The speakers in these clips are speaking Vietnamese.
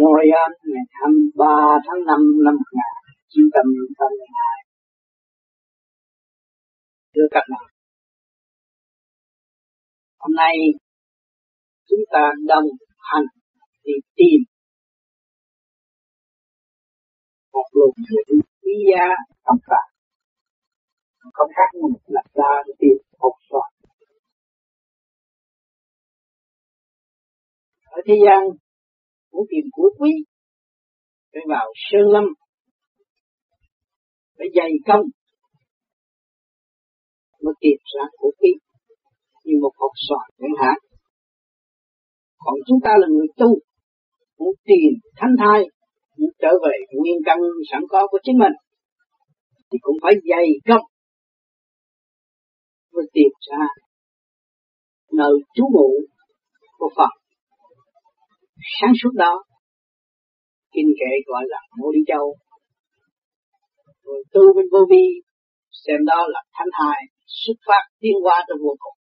Ngồi An ngày 23 tháng 5 năm 1982. Thưa các bạn, hôm nay chúng ta đồng hành đi tìm một luồng điện quý giá trong Phật, không khác một lần ra tìm hột xoàn. Ở thế gian muốn tìm của quý phải vào sơn lâm, phải dày công mới tìm ra của quý, như một hột xoàn chẳng hạn. Còn chúng ta là người tu muốn tìm thánh thai, muốn trở về nguyên căn sẵn có của chính mình thì cũng phải dày công mới tìm ra nơi trú ngụ của Phật. Sáng suốt đó, kinh kệ gọi là Mô Đi Châu, rồi tu bên vô vi, xem đó là thánh hài, xuất phát tiến hóa trong vô cùng.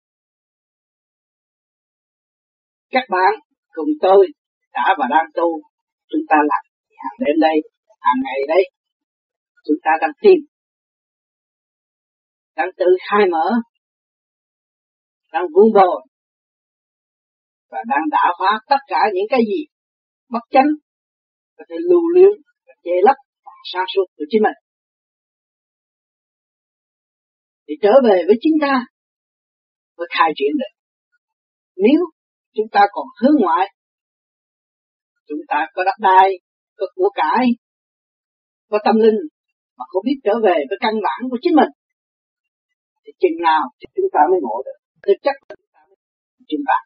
Các bạn cùng tôi đã và đang tu, chúng ta làm hàng đêm đây, hàng ngày đây, chúng ta đang tìm, đang tự khai mở, đang vun bồi, và đang đả phá tất cả những cái gì bất chánh, có thể lưu luyến và che lấp sáng suốt của chính mình. Thì trở về với chính ta mới khai triển được. Nếu chúng ta còn hướng ngoại, chúng ta có đất đai, có của cải, có tâm linh mà không biết trở về với căn bản của chính mình, thì chừng nào thì chúng ta mới ngộ được thực chất của chúng ta mới trình bày.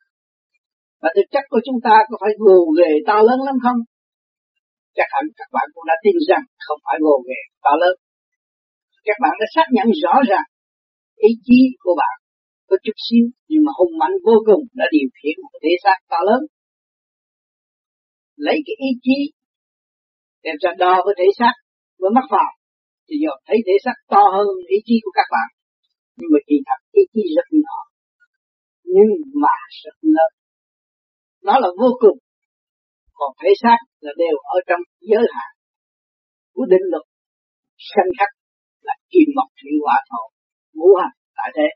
Và thực chất của chúng ta có phải gồ ghề to lớn lắm không? Chắc hẳn các bạn cũng đã tin rằng không phải gồ ghề to lớn. Các bạn đã xác nhận rõ ràng ý chí của bạn có chút xíu nhưng mà hùng mạnh vô cùng đã điều khiển một thế xác to lớn. Lấy cái ý chí đem ra đo với thể xác với mắt vào thì giờ thấy thể xác to hơn ý chí của các bạn. Nhưng mà kỳ thật ý chí rất nhỏ nhưng mà rất lớn. Nó là vô cùng, còn thể xác là đều ở trong giới hạn của định luật sanh khắc là kim mộc thủy hỏa thổ ngũ hành tại thế.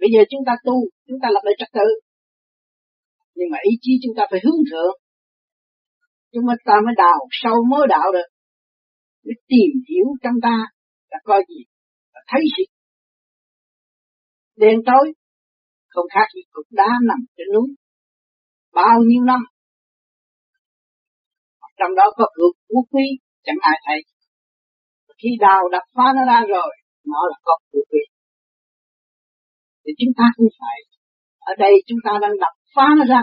Bây giờ chúng ta tu, chúng ta lập lại trật tự, nhưng mà ý chí chúng ta phải hướng thượng, chúng ta mới đào sâu mới đạo được, mới tìm hiểu trong ta là coi gì, là thấy gì, đen tối. Không khác gì cục đá nằm trên núi bao nhiêu năm, trong đó có cục quốc quý chẳng ai thấy. Khi đào đập phá nó ra rồi, nó là cục quốc quý. Thì chúng ta cũng phải, ở đây chúng ta đang đập phá nó ra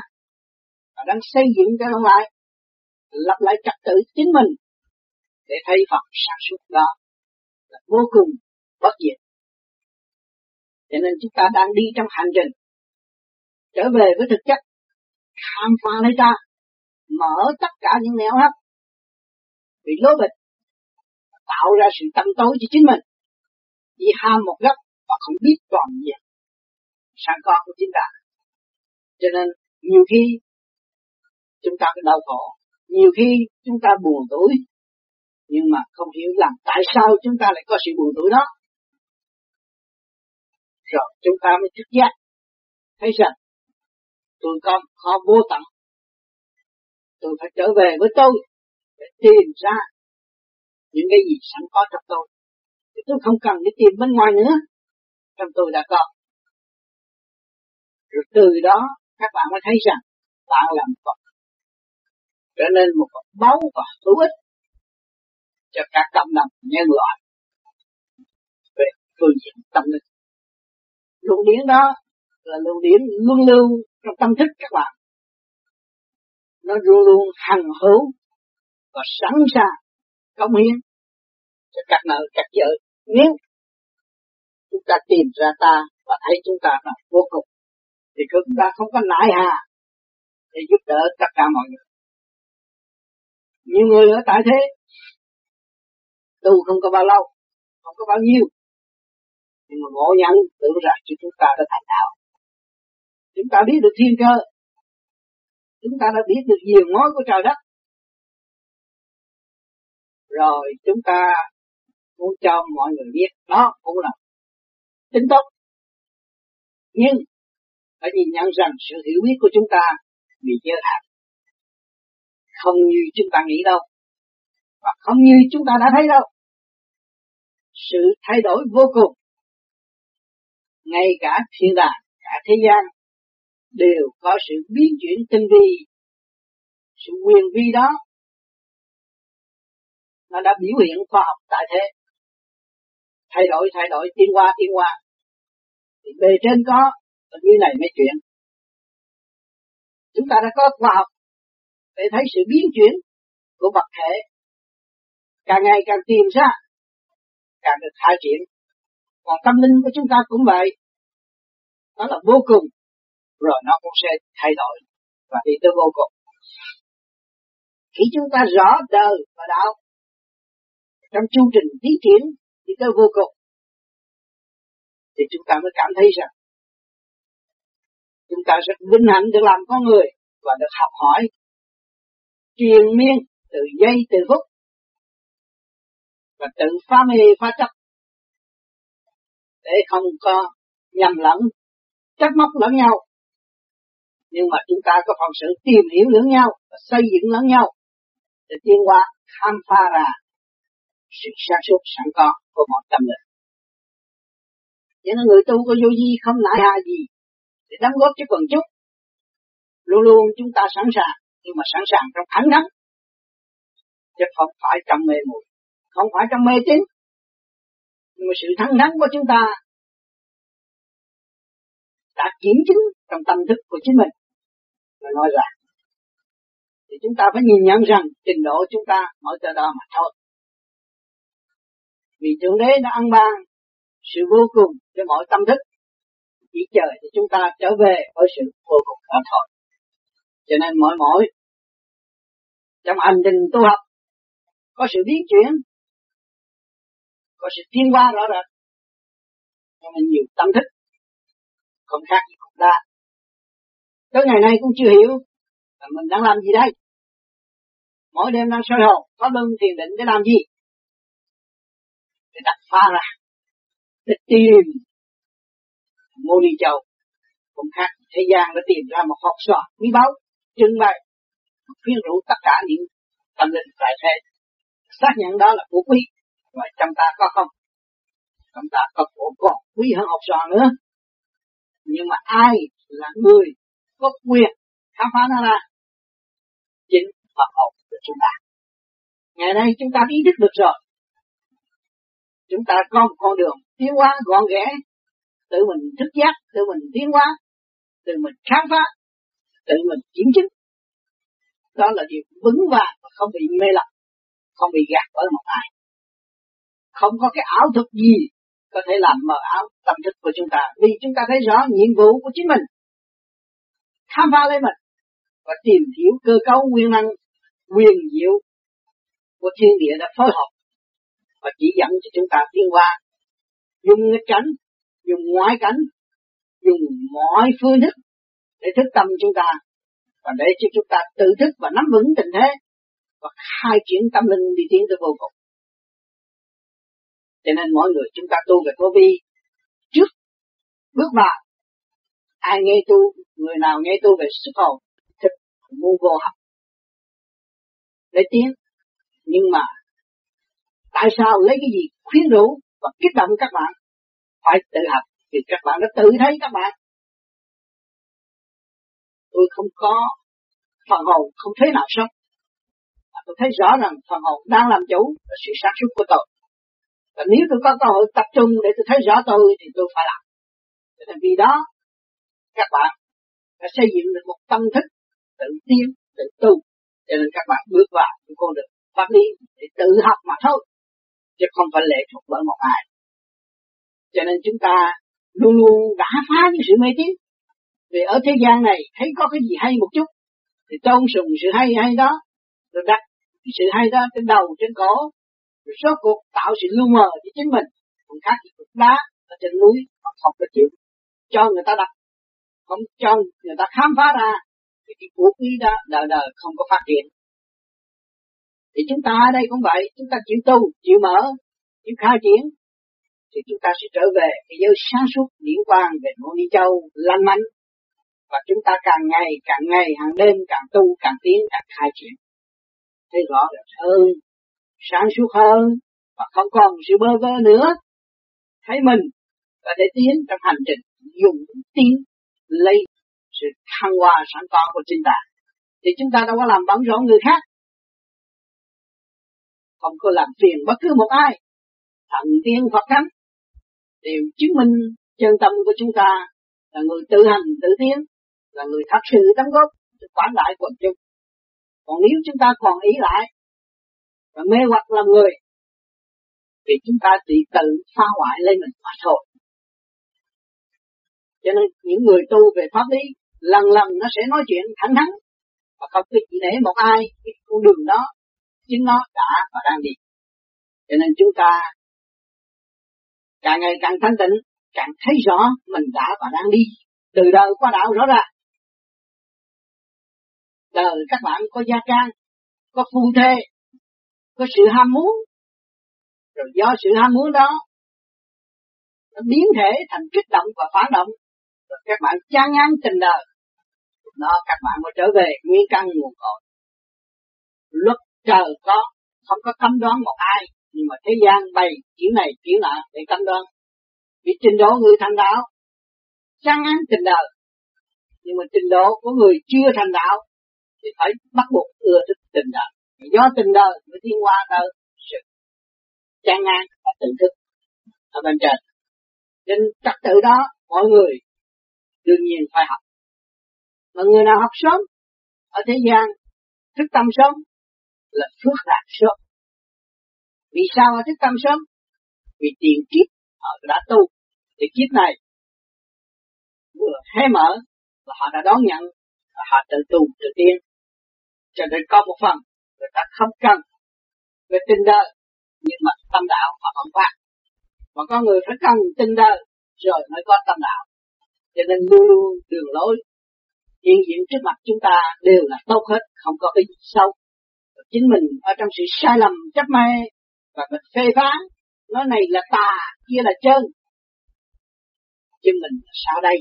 và đang xây dựng cho nó lại, lập lại trật tự chính mình để thấy Phật sáng suốt đó là vô cùng bất diệt. Cho nên chúng ta đang đi trong hành trình trở về với thực chất, khám phá lấy ta, mở tất cả những nẻo hấp bị lố bịch, tạo ra sự tâm tối cho chính mình, đi ham một góc và không biết toàn diện sáng con của chính ta. Cho nên nhiều khi chúng ta phải đau khổ, nhiều khi chúng ta buồn tủi, nhưng mà không hiểu làm tại sao chúng ta lại có sự buồn tủi đó. Rồi chúng ta mới thức giác, thấy rằng tôi có khó vô tận, tôi phải trở về với tôi để tìm ra những cái gì sẵn có trong tôi. Thì tôi không cần đi tìm bên ngoài nữa, trong tôi đã có. Rồi từ đó các bạn mới thấy rằng bạn là một Phật, trở nên một Phật báu và hữu ích cho cả cộng đồng nhân loại về phương diện tâm linh. Luồng điển đó là luồng điển luân lưu trong tâm thức các bạn. Nó luôn luôn hằng hữu và sẵn sàng cống hiến cho các nợ các vợ nếu chúng ta tìm ra ta và thấy chúng ta là vô cùng, thì chúng ta không có nại hà để giúp đỡ tất cả mọi người. Nhiều người ở tại thế tu không có bao lâu, không có bao nhiêu, nhưng mà ngộ nhận tưởng rằng chúng ta đã thành đạo. Chúng ta biết được thiên cơ, Chúng ta đã biết được nhiều ngói của trời đất. Rồi chúng ta muốn cho mọi người biết đó cũng là tính tốt. Nhưng phải nhìn nhận rằng sự hiểu biết của chúng ta bị giới hạn. Không như chúng ta nghĩ đâu. Và không như chúng ta đã thấy đâu. Sự thay đổi vô cùng. Ngay cả thiên đàng, cả thế gian đều có sự biến chuyển tinh vi. Sự quyền vi đó nó đã biểu hiện khoa học tại thế. Thay đổi, tiến qua. Thì bề trên có, còn như này mới chuyển. Chúng ta đã có khoa học để thấy sự biến chuyển của vật thể. Càng ngày càng tìm ra, càng được khai triển. Còn tâm linh của chúng ta cũng vậy. Nó là vô cùng. Rồi nó cũng sẽ thay đổi và đi tới vô cùng. Khi chúng ta rõ đời và đạo, trong chu trình tiến triển đi tới vô cùng, thì chúng ta mới cảm thấy rằng chúng ta rất vinh hạnh được làm con người và được học hỏi triền miên từ giây từ phút và tự phá mê phá chấp để không có nhầm lẫn trách móc lẫn nhau. Nhưng mà chúng ta có phần sự tìm hiểu lẫn nhau và xây dựng lẫn nhau để tiến qua khám phá ra sự sáng suốt sẵn có của mọi tâm linh. Những người tu có vô vi không nại hà gì để đóng góp cho quần chúng. Luôn luôn chúng ta sẵn sàng, nhưng mà sẵn sàng trong thẳng thắn, chứ không phải trong mê muội, không phải trong mê tín. Nhưng mà sự thẳng thắn của chúng ta đã kiểm chứng trong tâm thức của chính mình và nói rằng thì chúng ta phải nhìn nhận rằng trình độ chúng ta ở chỗ đó mà thôi. Vì Thượng Đế đã ăn ban sự vô cùng cho mọi tâm thức, chỉ chờ cho chúng ta trở về với sự vô cùng đó thôi. Cho nên mỗi trong hành trình tu học có sự biến chuyển, có sự tiến hóa rõ rệt, nhưng mà nhiều tâm thức không khác gì cũng đa. Tới ngày nay cũng chưa hiểu là mình đang làm gì đây. Mỗi đêm đang soi hồn, có lưng thiền định để làm gì? Để đặt pha ra, để tìm Mô Ni Châu. Cũng khác thế gian đã tìm ra một hột sọ quý báu, trưng bày khuyến rũ tất cả những tâm linh tại thế, xác nhận đó là của quý. Và trong ta có không? Trong ta có của còn quý hơn hột sọ nữa. Nhưng mà ai là người có quyền khám phá nó ra? Chính là hồn của chúng ta. Ngày nay chúng ta ý thức được rồi. Chúng ta có một con đường tiến hóa gọn ghẽ, tự mình thức giác, tự mình tiến hóa, tự mình khám phá, tự mình kiểm chứng. Đó là điều vững vàng và không bị mê lầm, không bị gạt bởi một ai. Không có cái ảo thuật gì có thể làm mờ ảo tâm thức của chúng ta, vì chúng ta thấy rõ nhiệm vụ của chính mình, khám phá lấy mình và tìm hiểu cơ cấu nguyên năng, quyền diệu của thiên địa đã phối hợp và chỉ dẫn cho chúng ta tiến qua, dùng nghịch cảnh, dùng ngoại cảnh, dùng mọi phương thức để thức tâm chúng ta và để cho chúng ta tự thức và nắm vững tình thế và khai triển tâm linh đi tiến tới vô cùng. Cho nên mỗi người chúng ta tu về vô vi trước bước vào. Ai nghe tu, người nào nghe tu về sức hồn, thực mua vô học để tiến. Nhưng mà tại sao lấy cái gì khuyến rũ và kích động các bạn phải tự học? Vì các bạn đã tự thấy các bạn. Tôi không có phần hồn không thế nào sống. Tôi thấy rõ rằng phần hồn đang làm chủ là sự sáng suốt của tôi. Và nếu tôi có cơ hội tập trung để tôi thấy rõ tôi thì tôi phải làm. Vì đó các bạn đã xây dựng được một tâm thức tự tiến, tự tu. Cho nên các bạn bước vào những con đường pháp lý để tự học mà thôi, chứ không phải lệ thuộc bởi một ai. Cho nên chúng ta luôn luôn đã phá những sự mê tín. Vì ở thế gian này thấy có cái gì hay một chút thì tôn sùng sự hay đó, rồi đặt sự hay đó trên đầu, trên cổ, rồi số cuộc tạo sự lu mờ cho chính mình. Còn khác thì cục đá ở trên núi họ không có chịu cho người ta đặt, không cho người ta khám phá ra, Vì cái vũ khí đó đời đời không có phát triển. Thì chúng ta ở đây cũng vậy, chúng ta chịu tu, chịu mở, chịu khai triển, thì chúng ta sẽ trở về thế giới sáng suốt điển quang về Môn Ni Châu lành mạnh. Và chúng ta càng ngày, hàng đêm, càng tu, càng tiến, càng khai triển. Thấy rõ được hơn, sáng suốt hơn, và không còn sự bơ vơ nữa. Thấy mình, và để tiến trong hành trình, dùng tiến, lấy sự thăng hoa sẵn có của chính ta. Thì chúng ta đâu có làm bận rộn người khác. Không có làm phiền bất cứ một ai. Thần tiên Phật Thánh đều chứng minh chân tâm của chúng ta là người tự hành tự tiến, là người thật sự tâm gốc quảng đại quần chúng. Còn nếu chúng ta còn ý lại và mê hoặc làm người thì chúng ta chỉ tự phá hoại lên mình mà thôi. Cho nên những người tu về pháp lý lần lần nó sẽ nói chuyện thẳng thắn và không biết chỉ để một ai cái con đường đó chính nó đã và đang đi. Cho nên chúng ta càng ngày càng thanh tịnh, càng thấy rõ mình đã và đang đi từ đời qua đạo rõ ràng. Đời các bạn có gia trang, có phu thê, có sự ham muốn, rồi do sự ham muốn đó nó biến thể thành kích động và phản động, rồi các bạn chán ngán tình đời, nó các bạn mới trở về nguyên căn nguồn cội. Luật trời có, không có cấm đoán một ai, nhưng mà thế gian bày kiểu này kiểu nọ để cấm đoán. Vì trình độ người thành đạo chán ngán tình đời, nhưng mà trình độ của người chưa thành đạo thì phải bắt buộc ưa thích tình đời. Do tình đời mới thiên hoa tới sự chán ngán và tự thức ở bên trên. Nên trật tự đó mọi người đương nhiên phải học. Mà người nào học sớm ở thế gian, thức tâm sớm là phước lạc sớm. Vì sao họ thức tâm sớm? Vì tiền kiếp họ đã tu, thì kiếp này vừa hé mở và họ đã đón nhận và họ tự tu tự tiên. Cho nên có một phần người ta không cần về tinh đời, nhưng mà tâm đạo họ không phát. Mà có người phải cần tinh đời rồi mới có tâm đạo. Cho nên luôn luôn đường lối hiện diện trước mặt chúng ta đều là tốt hết, không có cái gì xấu. Chính mình ở trong sự sai lầm chấp mê và mình phê phán, nói này là tà, kia là chân, chứ mình là sao đây?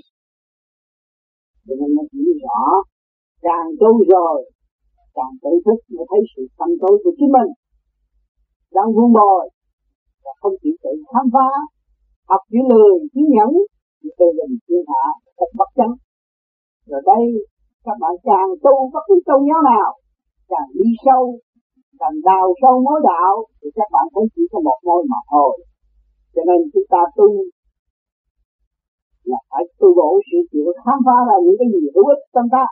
Thì mình mới hiểu rõ, càng tu rồi càng tự thức mới thấy sự tâm tối của chính mình đang vun bồi, và không chỉ tự khám phá, học chữ lười chữ nhẫn thì từ mình thiên hạ thật bất chánh. Rồi đây các bạn càng tu bất cứ tu nhau nào, càng đi sâu, càng đào sâu mối đạo thì các bạn thấy chỉ có một ngôi mà thôi. Cho nên chúng ta tu là phải tu bổ sự chịu khám phá ra những cái gì hữu ích tâm ta.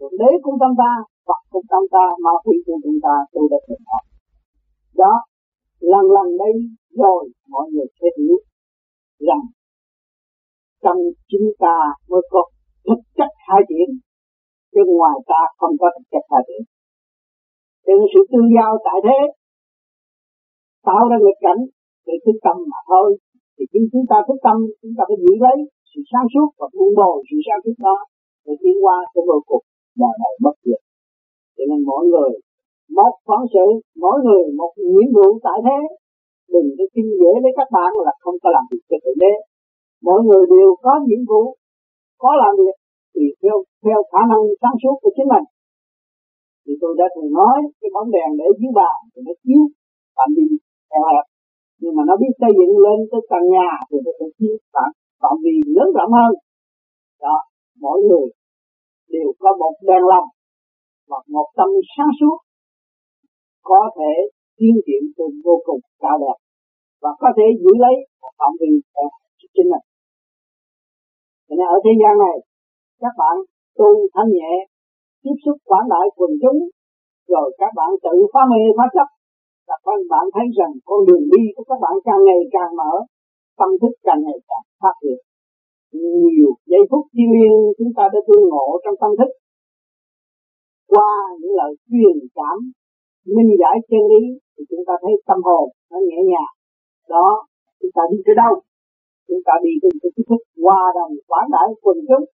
Rồi đế cũng tâm ta, Phật cũng tâm ta, ma quỷ cũng tâm ta, tu được được họ. Đó, lần lần đây rồi mọi người sẽ hiểu rằng trong chúng ta mới có thực chất khai triển. Chứ ngoài ta không có thực chất khai triển. Từ sự tương giao tại thế tạo ra nghịch cảnh để thức tâm mà thôi. Thì khi chúng ta thức tâm, chúng ta phải giữ lấy sự sáng suốt và buông bỏ sự sáng suốt đó để tiến qua cái vô cùng đời này bất diệt. Cho nên mỗi người một phán sự, mỗi người một nhiệm vụ tại thế. Đừng có kinh dễ với các bạn là không có làm việc cho Thượng Đế. Mỗi người đều có nhiệm vụ, có làm việc thì theo khả năng sáng suốt của chính mình. Thì tôi đã từng nói cái bóng đèn để dưới bàn thì nó chiếu bạn đi eo hẹp, nhưng mà nó biết xây dựng lên cái căn nhà thì nó sẽ chiếu bạn phạm vi lớn rộng hơn. Đó, mỗi người đều có một đèn lòng và một tâm sáng suốt có thể tiến triển từng vô cùng cao đẹp và có thể giữ lấy một phạm vi eo hẹp chính mình. Cho nên ở thế gian này các bạn tu thanh nhẹ, tiếp xúc quảng đại quần chúng, rồi các bạn tự phá mê phá chấp, là các bạn thấy rằng con đường đi của các bạn càng ngày càng mở, tâm thức càng ngày càng phát triển. Nhiều giây phút thiêng liêng chúng ta đã tương ngộ trong tâm thức qua những lời truyền cảm, minh giải chân lý thì chúng ta thấy tâm hồn nó nhẹ nhàng. Đó, chúng ta đi tới đâu? Chúng ta đi tới cái thức hòa đồng quảng đại quần chúng.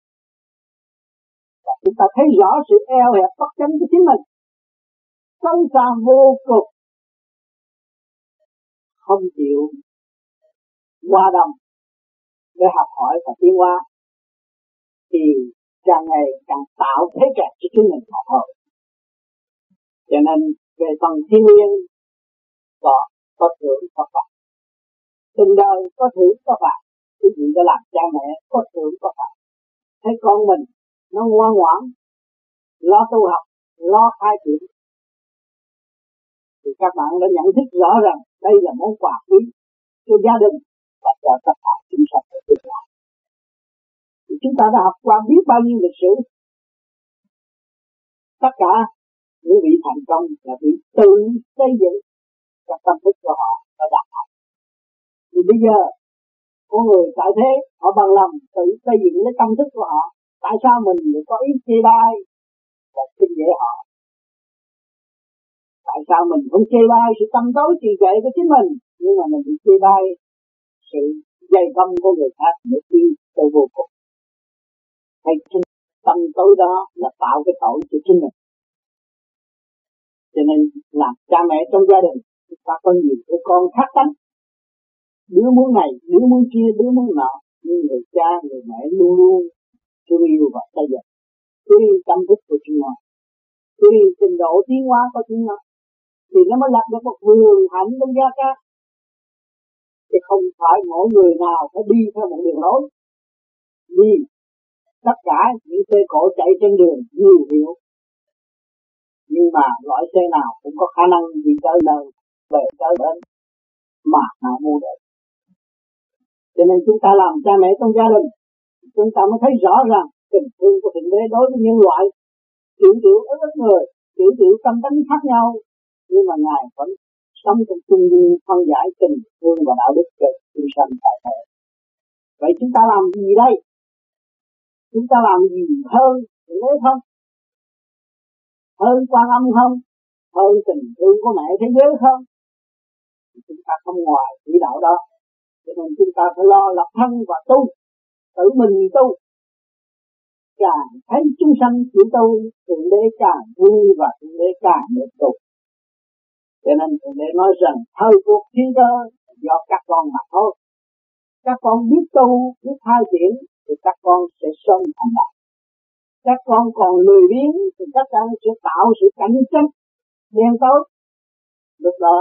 chúng ta thấy rõ sự eo hẹp bất chánh của chính mình, sâu xa vô cùng, không chịu hòa đồng để học hỏi và tiến hóa, thì càng ngày càng tạo thế kẹt cho chính mình mà thôi. Cho nên về phần thiên nhiên có thưởng có phạt, từng đời có thưởng có phạt. Cái gì đã làm cha mẹ có thưởng có phạt. Thấy con mình nó ngoan ngoãn, lo tu học, lo khai triển, thì các bạn đã nhận thức rõ rằng đây là món quà quý cho gia đình và cho tất cả chúng sanh ở tương lai. Thì chúng ta đã học qua biết bao nhiêu lịch sử. Tất cả những vị thành công là vị tự xây dựng các tâm thức của họ và đạt thành. Thì bây giờ con người tại thế họ bằng lòng tự xây dựng lấy tâm thức của họ. Tại sao mình lại có ý chê bai và khinh dễ họ? Tại sao mình không chê bai sự tâm tối trì trệ của chính mình, nhưng mà mình bị chê bai sự dày vâm của người khác để đi tới vô cùng? Hay tâm tối đó là tạo cái tội cho chính mình. Cho nên làm cha mẹ trong gia đình, chúng ta có nhiều đứa con khác tánh, đứa muốn này, đứa muốn kia, đứa muốn nọ, nhưng người cha, người mẹ luôn luôn thương yêu và xây dựng, thương tâm thức của chúng nó, thương trình độ tiến hóa của chúng nó, thì nó mới lập được một vườn hạnh trong gia cát. Chứ không phải mỗi người nào phải đi theo một đường lối, vì tất cả những xe cộ chạy trên đường nhiều hiểu, nhưng mà loại xe nào cũng có khả năng đi tới đâu về tới bên mà nào mua được. Cho nên chúng ta làm cha mẹ trong gia đình, chúng ta mới thấy rõ rằng tình thương của Thượng Đế đối với nhân loại, triệu ít người, triệu tâm tính khác nhau, nhưng mà Ngài vẫn sống trong trung dung phân giải tình thương và đạo đức cho chúng sanh tại thế. Vậy chúng ta làm gì đây? Chúng ta làm gì hơn Thượng Đế không? Hơn Quan Âm không? Hơn tình thương của mẹ thế giới không? Chúng ta không ngoài chỉ đạo đó. Cho nên chúng ta phải lo lập thân và tu, tự mình tu. Càng thấy chúng sanh chịu tu, Thượng Đế càng vui và Thượng Đế càng được tu. Cho nên Thượng Đế nói rằng thời cuộc thiên cơ do các con mà thôi. Các con biết tu, biết khai triển thì các con sẽ sớm thành đạt. Các con còn lười biếng thì các con sẽ tạo sự cạnh tranh đen tối. Lúc đó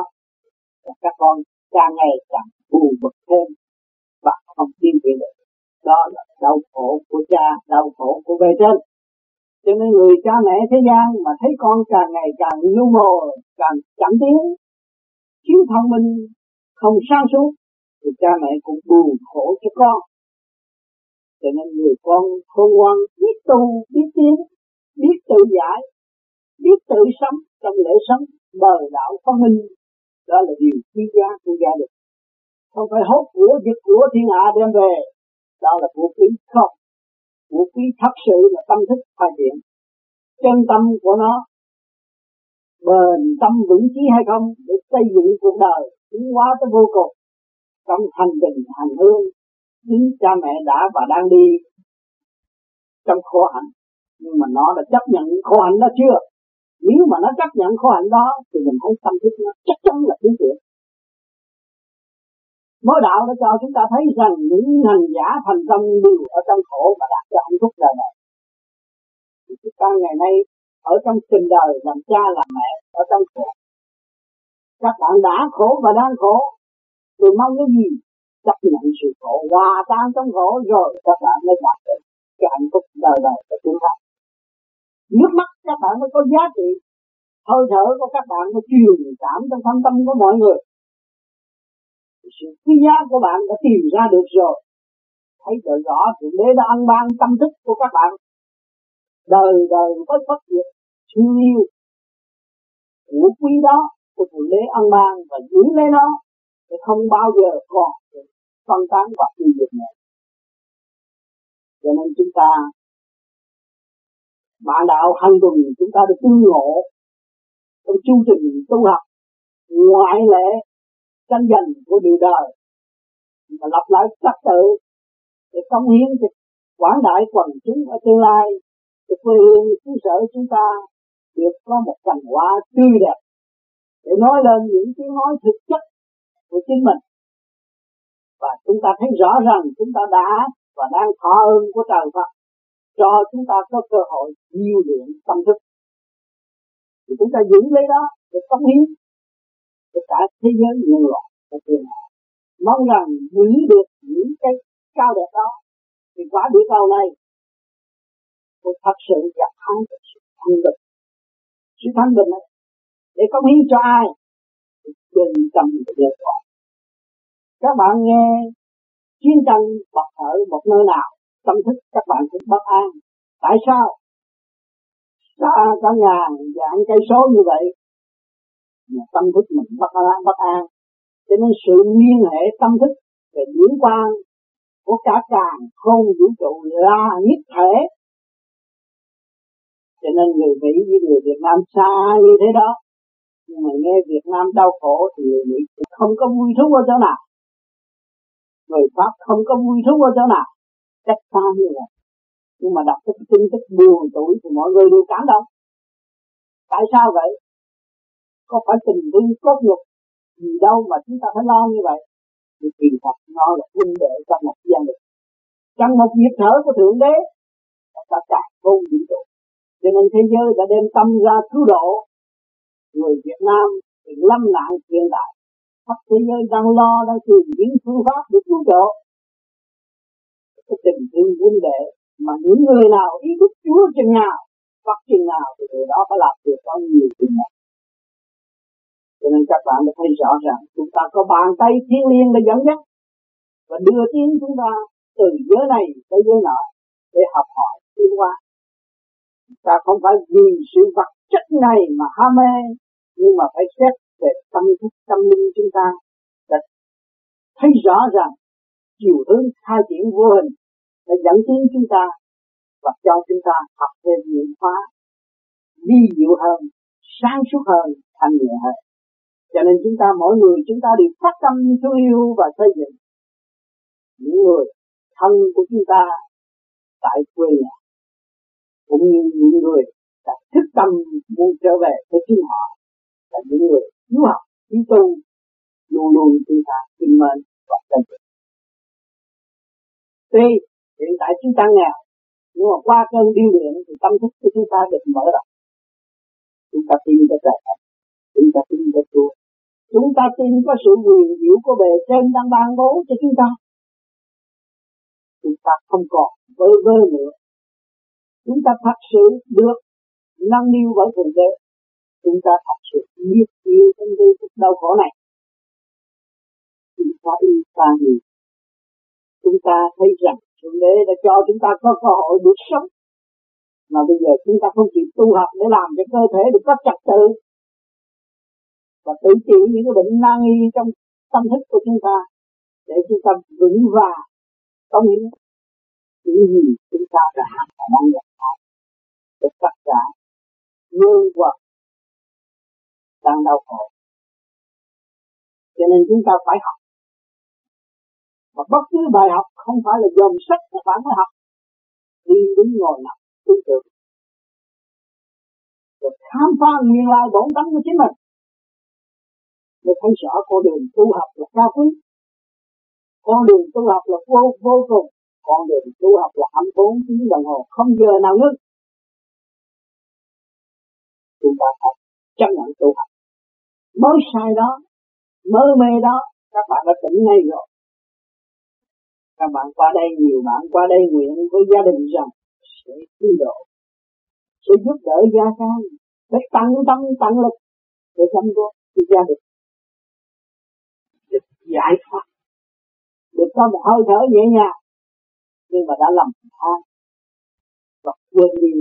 các con càng ngày càng bù bực thêm và không tin về được. Đó là đau khổ của cha, đau khổ của bề trên. Cho nên người cha mẹ thế gian mà thấy con càng ngày càng ngu mồ, càng chẳng tiếng, thiếu thông minh, không sáng suốt, thì cha mẹ cũng buồn khổ cho con. Cho nên người con khôn ngoan, biết tu, biết tiến, biết tự giải, biết tự sống trong lễ sống đời đạo văn minh. Đó là điều quý giá của gia đình. Không phải hốt của giật của thiên hạ đem về. Đó là vũ khí không. Vũ khí thật sự là tâm thức khai triển. Chân tâm của nó bền tâm vững chí hay không để xây dựng cuộc đời tiến hóa tới vô cùng. Trong hành trình hành hương, chính cha mẹ đã và đang đi trong khổ hạnh, nhưng mà nó đã chấp nhận khổ hạnh đó chưa? Nếu mà nó chấp nhận khổ hạnh đó thì mình thấy tâm thức nó chắc chắn là tiến triển. Mối đạo đã cho chúng ta thấy rằng những hành giả thành công đều ở trong khổ và đạt được hạnh phúc đời này. Thì chúng ta ngày nay ở trong tình đời làm cha làm mẹ ở trong khổ. Các bạn đã khổ và đang khổ, tôi mong cái gì? Chấp nhận sự khổ, hòa tan trong khổ rồi các bạn mới đạt được cái hạnh phúc đời này của chúng ta. Nước mắt các bạn mới có giá trị, hơi thở của các bạn mới truyền cảm trong thâm tâm của mọi người. Sự quý giá của bạn đã tìm ra được rồi. Thấy được rõ Thượng Đế đã ăn ban tâm thức của các bạn. Đời đời với bất diệt thương yêu của quý đó của Thượng Đế ăn ban và giữ lấy nó để không bao giờ còn phân tán và tiêu diệt nữa. Cho nên chúng ta bạn đạo hành tuần chúng ta được tương ngộ trong chương trình tu học ngoại lệ tranh giành của điều đời và lập lại trật tự để cống hiến cho quảng đại quần chúng ở tương lai, cái quê hương xứ sở chúng ta được có một cành hoa tươi đẹp để nói lên những tiếng nói thực chất của chính mình. Và chúng ta thấy rõ rằng chúng ta đã và đang thọ ơn của trời Phật cho chúng ta có cơ hội điêu luyện tâm thức. Thì chúng ta giữ lấy đó để cống hiến cho cả thế giới nhân loại và tương lai. Mong rằng giữ được những cái cao đẹp đó thì quả địa cầu này tôi thật sự gặp thắng được sự thanh bình. Sự thanh bình này để cống hiến cho ai thì đừng cầm được họ. Các bạn nghe chiến tranh bật ở một nơi nào, tâm thức các bạn cũng bất an. Tại sao? Xa cả ngàn vạn cây số như vậy mà tâm thức mình bất an. Cho nên sự liên hệ tâm thức về điển quang của cả càng không vũ trụ là nhất thể. Cho nên người Mỹ với người Việt Nam xa như thế đó, nhưng mà nghe Việt Nam đau khổ thì người Mỹ không có vui thú ở chỗ nào, người Pháp không có vui thú ở chỗ nào, cách xa như vậy. Nhưng mà đọc cái tin tức buồn tuổi thì mọi người đều cảm động. Tại sao vậy? Có phải tình thương cốt nhục gì đâu mà chúng ta phải lo như vậy? Vì tiền Phật nó là huynh đệ trong một gia đình, trong một nhịp thở của Thượng Đế, tất cả vô vũ trụ. Cho nên thế giới đã đem tâm ra cứu độ. Người Việt Nam thì lâm nạn hiện đại, khắp thế giới đang lo, đang tìm kiếm phương pháp để cứu độ. Cái tình thương huynh đệ mà những người nào ý thức Chúa chừng nào, Phật chừng nào thì người đó phải làm việc bao nhiêu chừng nào. Cho nên các bạn đã thấy rõ rằng chúng ta có bàn tay thiên liêng để dẫn dắt và đưa tiến chúng ta từ giới này tới giới nọ để học hỏi tiến hóa. Ta không phải vì sự vật chất này mà ham mê, nhưng mà phải xét về tâm thức tâm linh chúng ta để thấy rõ rằng chiều hướng khai triển vô hình để dẫn tiến chúng ta và cho chúng ta học thêm những khóa vi diệu hơn, sáng suốt hơn, thanh nhẹ hơn. Cho nên chúng ta mỗi người chúng ta đều phát tâm thương yêu và xây dựng những người thân của chúng ta tại quê nhà, cũng như những người đã thức tâm muốn trở về với chính họ, là những người hiếu học, hiếu tu, luôn luôn chúng ta kính mến và trân trọng. Tuy hiện tại chúng ta nghèo, nhưng mà qua cơn điêu luyện thì tâm thức của chúng ta được mở rộng. Chúng ta tin tới trời Phật, chúng ta tin tới Chúa, chúng ta tin có sự quyền diệu của bề trên đang ban bố cho chúng ta. Chúng ta không còn vơ vơ nữa. Chúng ta thật sự được nâng niu bởi Thượng Đế. Chúng ta thật sự biết yêu trong giây phút đau khổ này. Chúng ta yêu xa người. Chúng ta thấy rằng Thượng Đế đã cho chúng ta có cơ hội được sống. Mà bây giờ chúng ta không chịu tu học để làm cho cơ thể được có trật tự. Và tự chịu những cái bệnh nan y trong tâm thức của chúng ta. Để chúng ta vững vàng công hiến những gì chúng ta đã làm và đang làm để tất cả nhân vật đang đau khổ. Cho nên chúng ta phải học. Và bất cứ bài học không phải là dòng sách các bạn mới học. Đi đứng ngồi nằm tư tưởng. Rồi khám phá nguyên lai bổn tánh của chính mình. Để thấy rõ con đường tu học là cao quý. Con đường tu học là vô cùng. Con đường tu học là 24 tiếng đồng hồ, không giờ nào ngưng. Chúng ta phải chấp nhận tu học. Mới sai đó, mới mê đó, các bạn đã tỉnh ngay rồi. Các bạn qua đây, nhiều bạn qua đây nguyện với gia đình rằng sẽ cứu độ, sẽ giúp đỡ gia can, sẽ tăng tâm, tăng lực để chăm lo cho gia đình, được giải thoát, được có một hơi thở nhẹ nhàng, nhưng mà đã lầm than và quên đi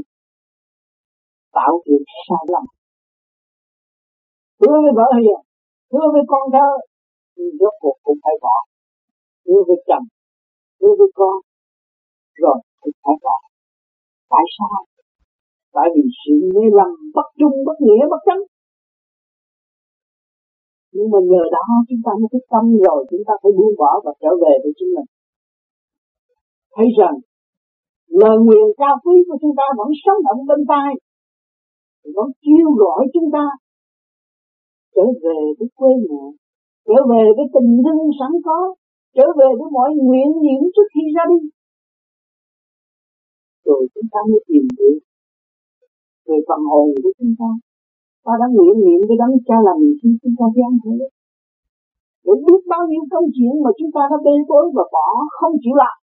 tạo chuyện sai lầm. Hứa với vợ hiền, hứa với con thơ, nhưng rốt cuộc cũng phải bỏ. Hứa với chồng, hứa với con, rồi cũng phải bỏ. Tại sao? Tại vì sự mê lầm bất trung, bất nghĩa, bất chánh. Nhưng mà nhờ đó chúng ta mới thức tâm rồi, chúng ta phải buông bỏ và trở về với chính mình. Thấy rằng lời nguyện cao quý của chúng ta vẫn sống động bên tai, vẫn kêu gọi chúng ta trở về với quê mẹ, trở về với tình thương sẵn có, trở về với mọi nguyện niệm trước khi ra đi. Rồi chúng ta mới tìm được về phần hồn của chúng ta. Ta đã nguyện niệm cái đấng cha làm khi chúng ta gian thế. Để biết bao nhiêu công chuyện mà chúng ta đã bê bối và bỏ không chịu làm.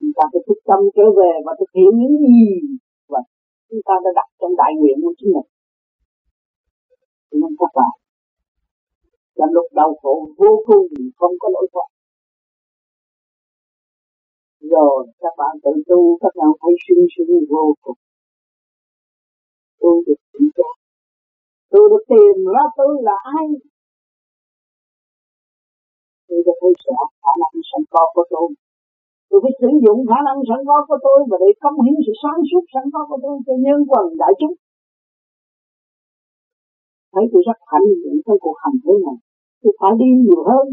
Chúng ta phải thức tâm trở về và thực hiện những gì mà chúng ta đã đặt trong đại nguyện của chính mình. Nên các bạn là lúc đau khổ vô cùng không có lỗi thoát. Rồi các bạn tự tu, các bạn thấy sung sướng vô cùng. Tôi được kiểm tra, tôi được tìm ra tôi là ai. Tôi được thấy rõ khả năng sẵn có của tôi. Tôi phải sử dụng khả năng sẵn có của tôi và để cống hiến sự sáng suốt sẵn có của tôi cho nhân quần đại chúng. Thấy tôi rất hạnh diện trong cuộc hành thế này. Tôi phải đi nhiều hơn,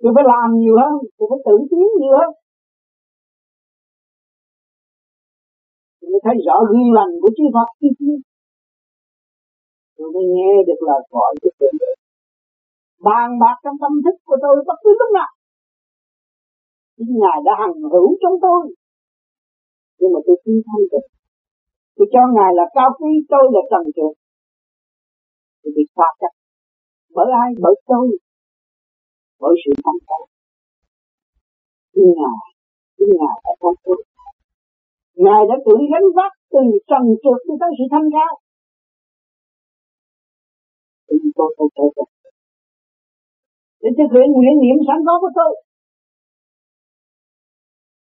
tôi phải làm nhiều hơn, tôi phải tự tiến nhiều hơn. Tôi mới thấy rõ gương lành của chư Phật kia kia. Tôi mới nghe được lời gọi của Thượng Đế bàn bạc trong tâm thức của tôi bất cứ lúc nào. Chính Ngài đã hằng hữu trong tôi. Nhưng mà tôi tin thanh tịnh. Tôi cho Ngài là cao quý, tôi là trần trượt. Tôi bị phá cách. Bởi ai? Bởi tôi. Bởi sự thanh tịnh. Chính Ngài đã thanh tịnh. Ngài đã tự gánh vác từ trần trượt cho tới sự thanh cao. Nhưng tôi không thể được. Để thực hiện nguyện niệm sẵn có của tôi.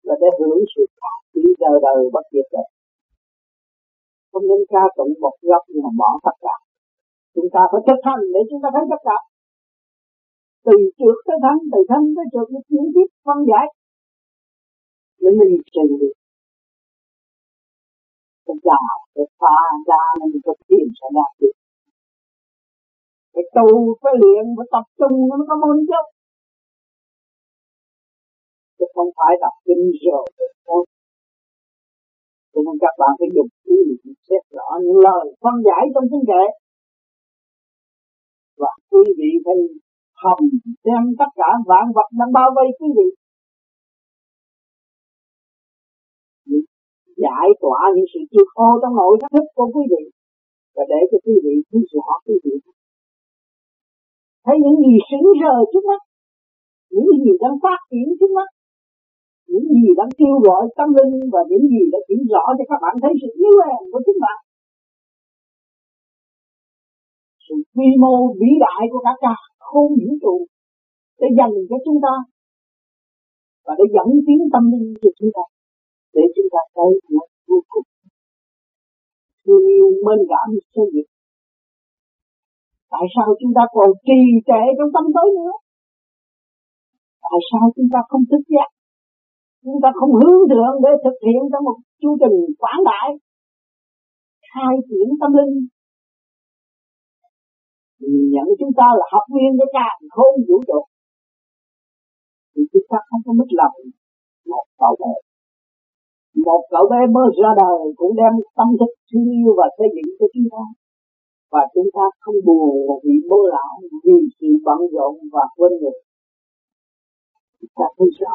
Và để hưởng sự phát triển đời đời bất diệt đời. Không nên ca tụng một góc mà bỏ tất cả. Chúng ta phải thực hành để chúng ta thấy tất cả. Từ trước tới thánh, từ thánh tới trước nó chuyển tiếp phân giải. Để mình trình được. Tất cả phải pha ra nên có tiền sẽ đạt được. Phải tu, phải luyện, phải tập trung nó có môn chứ. Chứ không phải đọc kinh rồi được không? Cho nên các bạn phải dùng ý niệm xét rõ những lời phân giải trong kinh kệ. Và quý vị phải hồng xem tất cả vạn vật đang bao vây quý vị. Giải tỏa những sự chưa khô trong nội thức của quý vị. Và để cho quý vị thấy rõ quý vị. Thấy những gì sững sờ trước mắt. Những gì đang phát triển trước mắt. Những gì đang kêu gọi tâm linh và những gì đã chỉ rõ cho các bạn thấy sự yếu hèn của chính bạn. Sự quy mô vĩ đại của cả không vũ trụ để dành cho chúng ta và để dẫn tiến tâm linh cho chúng ta để chúng ta thấy nó vô cùng. Thương yêu mênh cảm xây dựng. Tại sao chúng ta còn trì trệ trong tâm tối nữa? Tại sao chúng ta không thức giác? Chúng ta không hướng thượng để thực hiện trong một chương trình quảng đại, khai triển tâm linh. Nhận chúng ta là học viên của càng không vũ trụ. Thì chúng ta không có mất lòng một cậu bé. Một cậu bé mới ra đời cũng đem tâm thức thương yêu và xây dựng cho chúng ta. Và chúng ta không buồn một vị bố lão vì sự bận rộn và quên người. Chúng ta thấy rõ.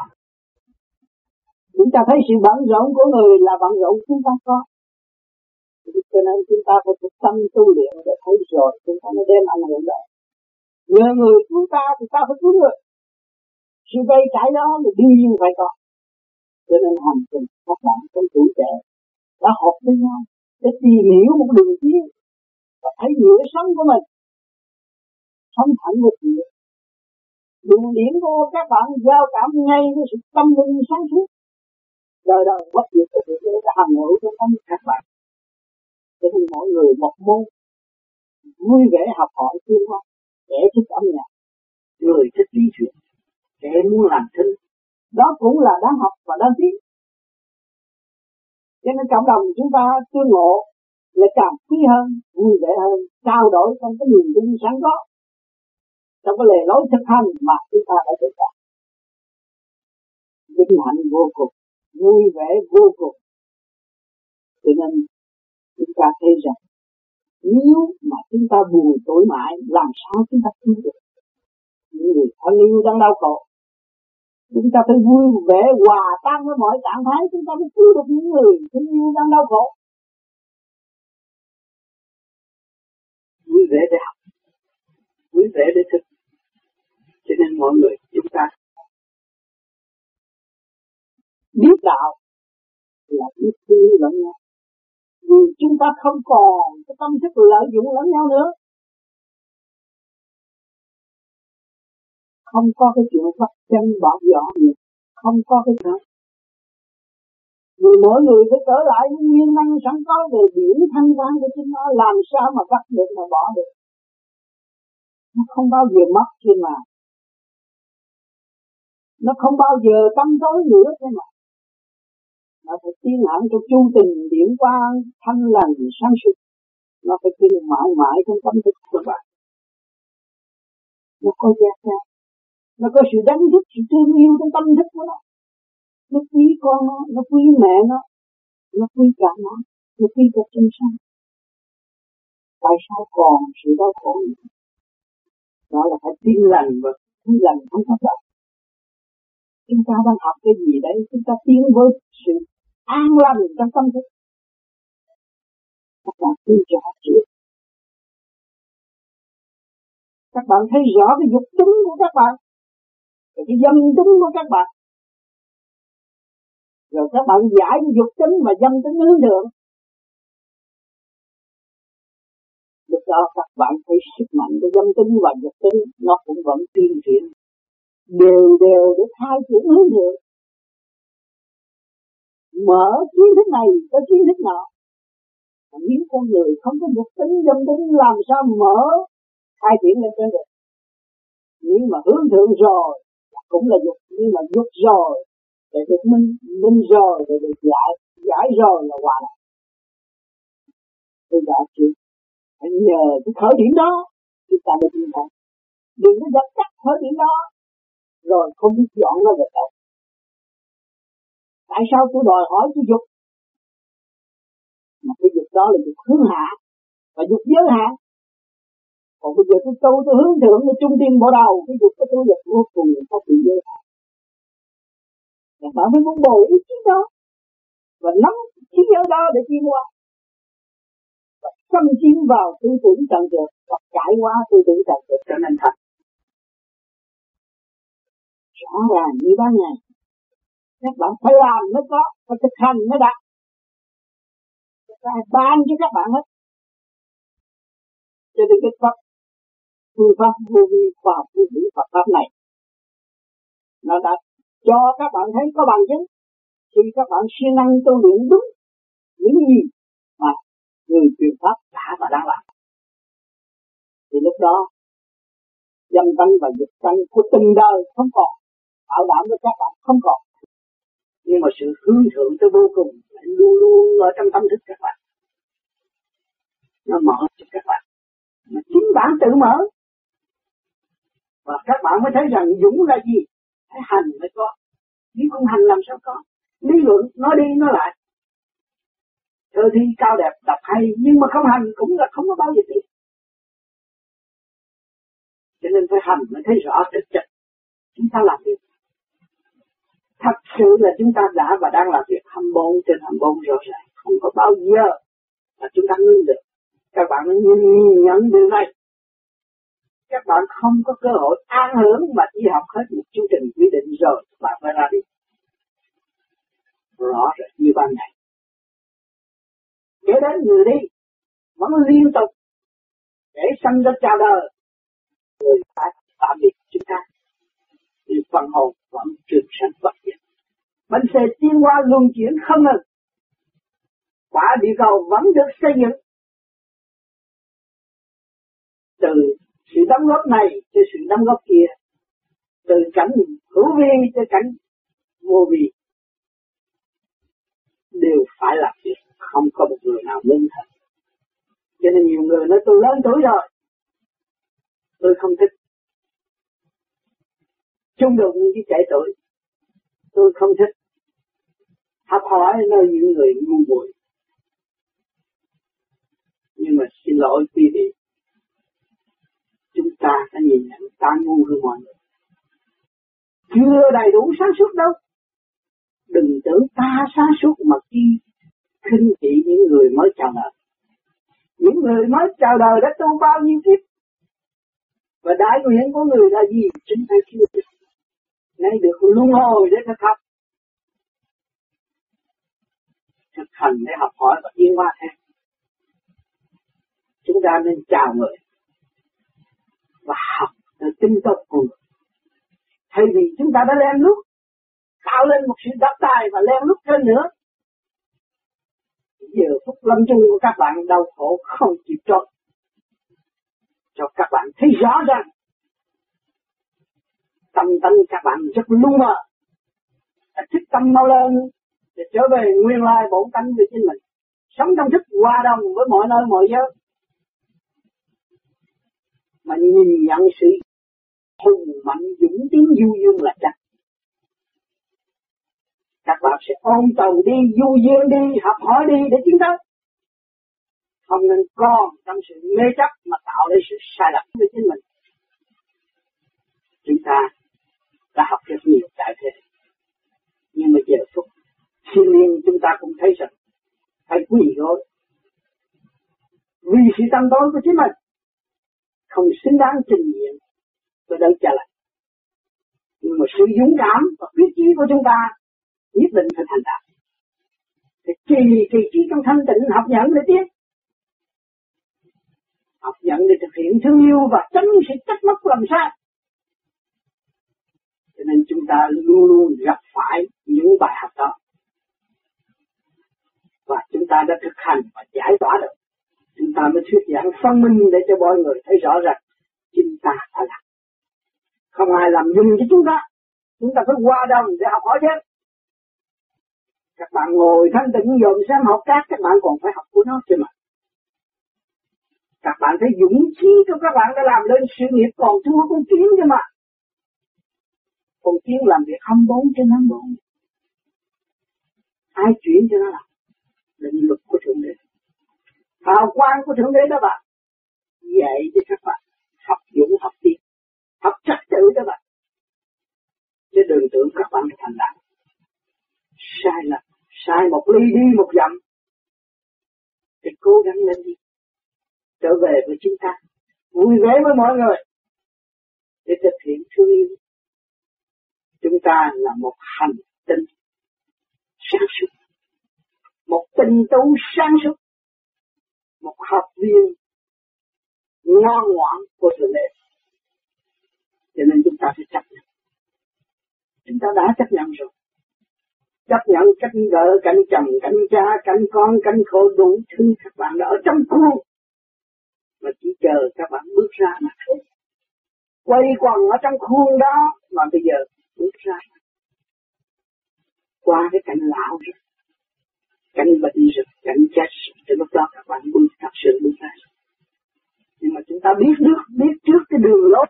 Chúng ta thấy sự bận rộn của người là bận rộn chúng ta có. Cho nên chúng ta phải thực tâm tu luyện để thấy rồi chúng ta mới đem ảnh hưởng lại. Nhờ người cứu ta thì ta phải cứu người. Sự vây cãi đó thì đương nhiên phải có. Cho nên hành trình các bạn trong tuổi trẻ đã hợp với nhau để tìm hiểu một đường tiến và thấy nghĩa sống của mình. Sống thẳng một nghĩa. Đường điểm của các bạn giao cảm ngay với sự tâm linh sáng suốt. Đời đời bất diệt của Thượng Đế đã hằng hữu trong tâm các bạn. Cho nên mỗi người một môn, vui vẻ học hỏi chuyên hoa, kẻ thích âm nhạc, người thích lý thuyết, kẻ muốn làm thinh. Đó cũng là đáng học và đáng tiến. Cho nên cộng đồng chúng ta tương ngộ là càng quý hơn, vui vẻ hơn, trao đổi trong cái niềm tin sẵn có. Trong cái lề lối thực hành mà chúng ta đã thực hành. vinh hạnh vô cùng, vui vẻ vô cùng. Cho nên chúng ta thấy rằng nếu mà chúng ta buồn tối mãi, làm sao chúng ta cứu được những người thân yêu đang đau khổ? Chúng ta phải vui vẻ hòa tan với mọi trạng thái, chúng ta mới cứu được những người thân yêu đang đau khổ. Vui vẻ để học, vui vẻ để thực. Cho nên mọi người chúng ta biết đạo là biết thương lẫn nhau. Vì chúng ta không còn cái tâm thức lợi dụng lẫn nhau nữa. Không có cái chuyện vắt chân bỏ vỏ nữa. Không có cái chuyện. Vì mỗi người phải trở lại với nguyên năng sẵn có về biển thanh văn của chính nó. Làm sao mà vắt được mà bỏ được. Nó không bao giờ mất khi mà. Nó không bao giờ tâm tối nữa thế mà. Nó phải tiến hẳn cho chu trình điển quang thanh lành sáng suốt. Nó phải tiến mãi mãi trong tâm thức của bạn. Nó có giác ra. Nó có sự đánh thức, sự thương yêu trong tâm thức của nó. Nó quý con nó quý mẹ nó quý cả nó quý cả chúng sanh. Tại sao còn sự đau khổ nữa? Đó là phải tin lành và tin lành không có lành. Chúng ta đang học cái gì đấy, chúng ta tiến với sự an lành trong tâm thức. Các bạn tin rõ chưa? Các bạn thấy rõ cái dục tính của các bạn, cái dâm tính của các bạn. Rồi các bạn giải cái dục tính và dâm tính hướng thượng. Lúc đó các bạn thấy sức mạnh của dâm tính và dục tính nó cũng vẫn tiến triển. Đều đều để khai triển hướng thượng. Mở kiến thức này có kiến thức nọ. Nếu con người không có dục tính, dâm tính làm sao mở khai triển lên trên được. Nếu mà hướng thượng rồi cũng là dục, nhưng mà dục rồi để được minh rồi để được giải rồi là hòa lạc. Tôi đã chịu phải nhờ cái khởi điểm đó chúng ta được yên tâm. Đừng có dập tắt khởi điểm đó rồi không biết dọn nó về đâu. Tại sao tôi đòi hỏi cái dục? Mà cái dục đó là dục hướng hạ và dục giới hạ. Còn bây giờ tôi tu, tôi hướng thượng, tôi trung tâm bộ đầu, cái dục của tôi là vô cùng có sự giới hạ. Các bạn mới muốn bồi ý chí đó và nắm trí nhớ đó để tiến qua và xâm chiếm vào tư tưởng trần trượt và trải qua tư tưởng trần trượt trở nên thật. Rõ ràng như ban ngày. Các bạn phải làm mới có, phải thực hành mới đạt. Các bạn ban cho các bạn hết. Cho nên cái pháp, phương pháp vô vi khoa học vô vi Phật pháp này, nó đã cho các bạn thấy có bằng chứng. Khi các bạn siêng năng tu luyện đúng những gì mà người truyền pháp đã và đang làm, thì lúc đó dâm tánh và dục tánh của từng đời không còn, bảo đảm với các bạn không còn. Nhưng mà sự hướng thượng tới vô cùng luôn luôn ở trong tâm thức các bạn. Nó mở cho các bạn, mà chính bạn tự mở. Và các bạn mới thấy rằng dũng là gì? Phải hành mới có. Nếu không hành làm sao có? Lý luận nói đi nói lại, thơ thi cao đẹp đọc hay, nhưng mà không hành cũng là không có bao giờ tiến. Cho nên phải hành mới thấy rõ thực chất chúng ta làm việc. Thật sự là chúng ta đã và đang làm việc 24/24 rồi, không có bao giờ mà chúng ta ngưng được. Các bạn nhận điều này. Các bạn không có cơ hội an hưởng mà chỉ học hết một chương trình quy định rồi các bạn phải ra đi. Rõ rồi như ban ngày. Kể đến người đi vẫn liên tục để sanh ra chào đời. Người phải tạm biệt chúng ta. Vì phần hồn vẫn trường sanh bất diệt. Bánh xe tiến qua luân chuyển không ngừng. Quả địa cầu vẫn được xây dựng. Từ sự đóng góp này cho sự đóng góp kia. Từ cảnh hữu vi cho cảnh vô vi. Đều phải làm việc. Không có một người nào nên thật. Cho nên nhiều người nói tôi lớn tuổi rồi. Tôi không thích chung đụng với trẻ tuổi. tôi không thích học hỏi nơi những người ngu muội. Nhưng mà xin lỗi quý vị, chúng ta đã nhìn nhận ta ngu hơn mọi người, chưa đầy đủ sáng suốt đâu. Đừng tưởng ta sáng suốt mà khi khinh thị những người mới chào đời. Những người mới chào đời đã tu bao nhiêu kiếp, và đại nguyện của người là gì? Chính ta chưa nay được luân hồi để thực học, thực hành để học hỏi và tiến hóa thêm. Chúng ta nên chào người và học từ tinh tộc của người, thay vì chúng ta đã lén lút tạo lên một sự đắc tài và lén lút thêm nữa. Giờ phút lâm chung của các bạn đau khổ không chịu trốn, cho các bạn thấy rõ ràng tâm tánh các bạn rất lung mờ, thức tâm mau lên để trở về nguyên lai bổn tánh của chính mình, sống trong thức hòa đồng với mọi nơi mọi giới, mà nhìn nhận sự hùng mạnh dũng tiến du dương là chắc. Các bạn sẽ ôm tàu đi, du dương đi, học hỏi đi để tiến tới. Không nên còn trong sự mê chấp mà tạo ra sự sai lầm với chính mình. Chúng ta đã học rất nhiều đại thế, nhưng mà giờ phút thiên nhiên chúng ta cũng thấy rằng phải quý gối vì sự tâm tối của chính mình không xứng đáng trình diện tôi đỡ trả lại. Nhưng mà sự dũng cảm và quyết chí của chúng ta nhất định phải thành đạt, thì kỳ trí trong thanh tịnh học nhận để tiếp, học nhận để thực hiện thương yêu và tránh sự trách móc làm sai. Cho nên chúng ta luôn luôn gặp phải những bài học đó, và chúng ta đã thực hành và giải tỏa được. Chúng ta mới thuyết giảng phân minh để cho mọi người thấy rõ ràng chúng ta đã làm, không ai làm dung cho chúng ta. Chúng ta phải qua đồng để học hỏi thêm. Các bạn ngồi thanh tịnh dồn xem học các, bạn còn phải học của nó chứ mà. Các bạn thấy dũng khí của các bạn đã làm lên sự nghiệp còn thua con kiến chứ mà. Con kiến làm việc 24/24. Ai chuyển cho nó làm? Định luật của Thượng Đế, hào quang của Thượng Đế đó bạn. Vậy cho các bạn học dũng, học tiến, học trật tự đó bạn. Chứ đừng tưởng các bạn thành đạt. Sai là sai một ly đi một dặm, thì cố gắng lên đi, trở về với chúng ta, vui vẻ với mọi người để thực hiện thương yêu. Chúng ta là một hành tinh sáng suốt, một tinh tú sáng suốt, một học viên ngoan ngoãn của Thượng Đế. Cho nên chúng ta phải chấp nhận. Chúng ta đã chấp nhận rồi, chấp nhận cánh vợ, cánh chồng, cánh cha, cánh con, cánh khổ, đủ thứ các bạn đã ở trong khuôn, mà chỉ chờ các bạn bước ra mà thôi. Quay quần ở trong khuôn đó mà bây giờ bước ra qua cái cảnh lão rồi, cảnh bệnh rồi, cảnh chết rồi, thì lúc đó các bạn bước thật sự bước ra. Nhưng mà chúng ta biết trước cái đường lối.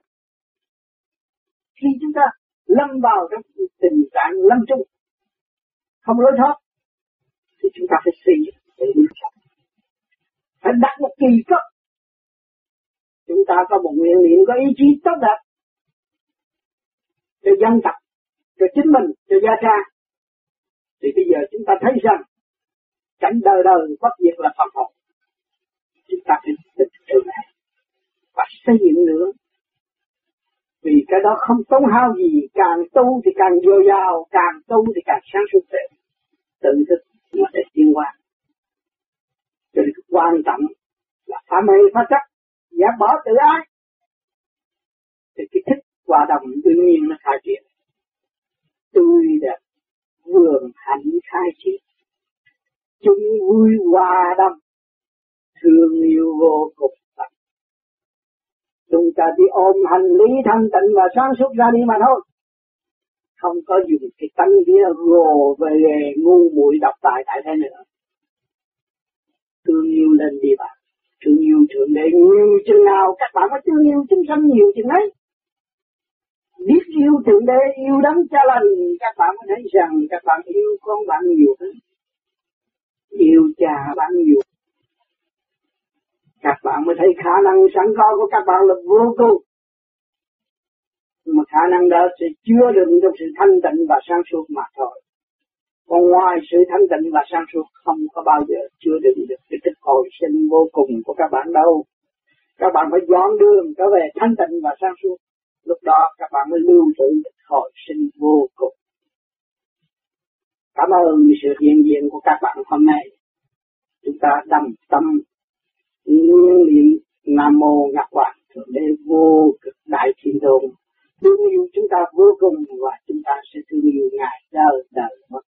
Khi chúng ta lâm vào trong tình trạng lâm chung không lối thoát, thì chúng ta phải suy để đi thoát, phải đặt một kỳ cấp. Chúng ta có một nguyện niệm, có ý chí tốt đẹp cho dân tộc, cho chính mình, cho gia cha, thì bây giờ chúng ta thấy rằng cảnh đời đời bất diệt là Phật học. Chúng ta phải tích điều này và xây dựng nữa, vì cái đó không tốn hao gì, càng tu thì càng dồi dào, càng tu thì càng sáng suốt thêm, tự thức mà để tiến qua. Cho nên quan trọng là phá mê phá chấp, giả bỏ tự ái, thì cái thích hòa đồng tự nhiên nó khai triển. Tươi đẹp vườn hạnh khai triển, chung vui hòa đồng, thương yêu vô cùng. Chúng ta đi ôm hành lý thanh tịnh và sáng suốt ra đi mà thôi, không có dùng cái tánh nghĩa gồ về ngu muội độc tài tại thế nữa. Thương yêu lên đi bạn, thương yêu Thượng Đế nhiều chừng nào các bạn có thương yêu chúng sanh nhiều chừng ấy. Biết yêu Thượng Đế, yêu Đấng Cha Lành, các bạn mới thấy rằng các bạn yêu con bạn nhiều hơn, yêu cha bạn nhiều. Các bạn mới thấy khả năng sẵn có của các bạn là vô cùng. Nhưng mà khả năng đó sẽ chứa đựng trong sự thanh tịnh và sáng suốt mà thôi. Còn ngoài sự thanh tịnh và sáng suốt không có bao giờ chứa đựng được cái thức hồi sinh vô cùng của các bạn đâu. Các bạn phải dọn đường trở về thanh tịnh và sáng suốt. Lúc đó các bạn mới lưu trữ được hồi sinh vô cùng. Cảm ơn sự hiện diện của các bạn hôm nay. Chúng ta đồng tâm nguyên niệm Nam Mô Ngọc Hoàng Thượng Đế Vô Cực Đại Thiên Tôn. Thương yêu chúng ta vô cùng và chúng ta sẽ thương yêu Ngài đời đời bất